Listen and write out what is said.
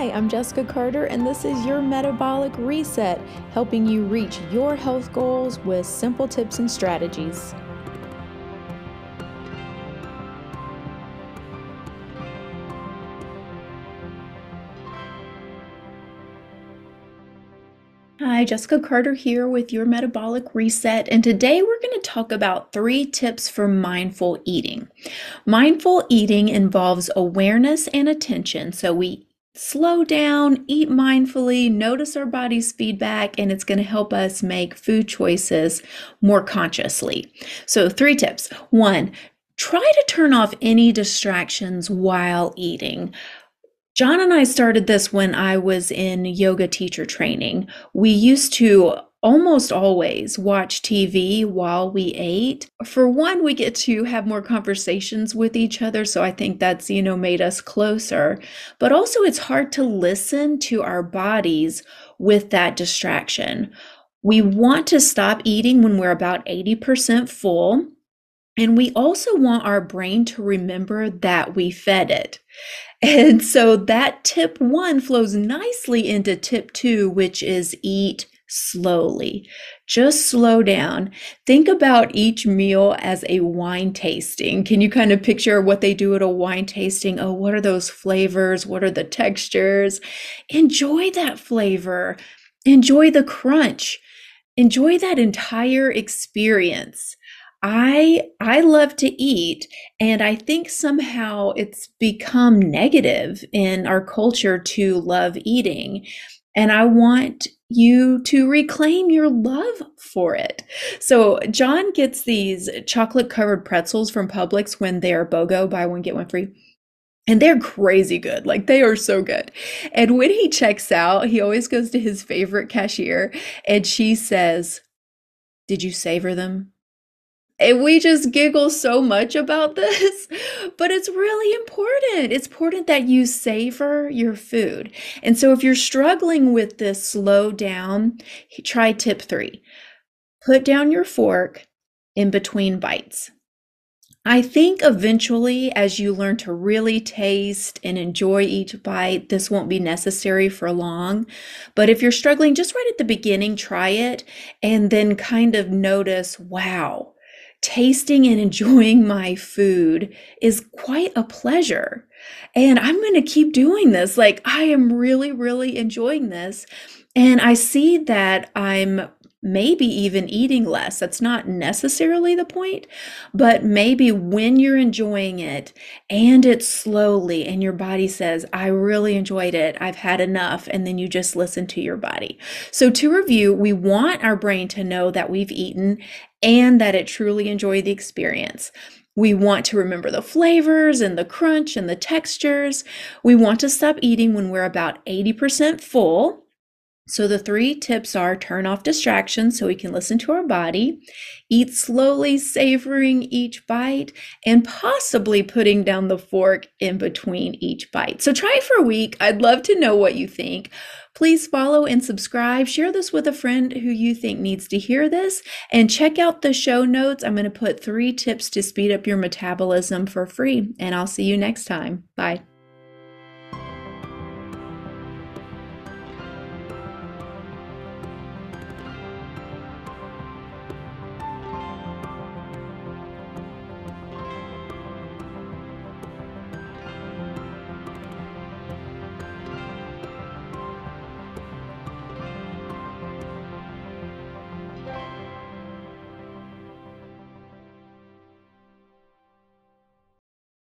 Hi, I'm Jessica Carter, and this is Your Metabolic Reset, helping you reach your health goals with simple tips and strategies. Hi, Jessica Carter here with Your Metabolic Reset, and today we're going to talk about 3 tips for mindful eating. Mindful eating involves awareness and attention, so we slow down, eat mindfully, notice our body's feedback, and it's going to help us make food choices more consciously. So 3 tips. 1, try to turn off any distractions while eating. John and I started this when I was in yoga teacher training. We used to almost always watch TV while we ate. For one, we get to have more conversations with each other, so I think that's, made us closer. But also it's hard to listen to our bodies with that distraction. We want to stop eating when we're about 80% full, and we also want our brain to remember that we fed it. And so that tip 1 flows nicely into tip 2, which is eat slowly. Just slow down. Think about each meal as a wine tasting. Can you kind of picture what they do at a wine tasting? Oh, what are those flavors? What are the textures? Enjoy that flavor. Enjoy the crunch. Enjoy that entire experience. I love to eat, and I think somehow it's become negative in our culture to love eating. And I want you to reclaim your love for it. So John gets these chocolate covered pretzels from Publix when they're BOGO, buy one, get one free. And they're crazy good. Like, they are so good. And when he checks out, he always goes to his favorite cashier, and she says, "Did you savor them?" And we just giggle so much about this, but it's really important. It's important that you savor your food. And so if you're struggling with this slow down, try tip 3. Put down your fork in between bites. I think eventually, as you learn to really taste and enjoy each bite, this won't be necessary for long. But if you're struggling, just right at the beginning, try it and then kind of notice, wow, tasting and enjoying my food is quite a pleasure. And I'm going to keep doing this. Like, I am really, really enjoying this. And I see that I'm maybe even eating less. That's not necessarily the point, but maybe when you're enjoying it and it's slowly and your body says, I really enjoyed it, I've had enough, and then you just listen to your body. So to review, we want our brain to know that we've eaten and that it truly enjoyed the experience. We want to remember the flavors and the crunch and the textures. We want to stop eating when we're about 80% full. So the 3 tips are: turn off distractions so we can listen to our body, eat slowly, savoring each bite, and possibly putting down the fork in between each bite. So try it for a week. I'd love to know what you think. Please follow and subscribe. Share this with a friend who you think needs to hear this. And check out the show notes. I'm going to put 3 tips to speed up your metabolism for free. And I'll see you next time. Bye.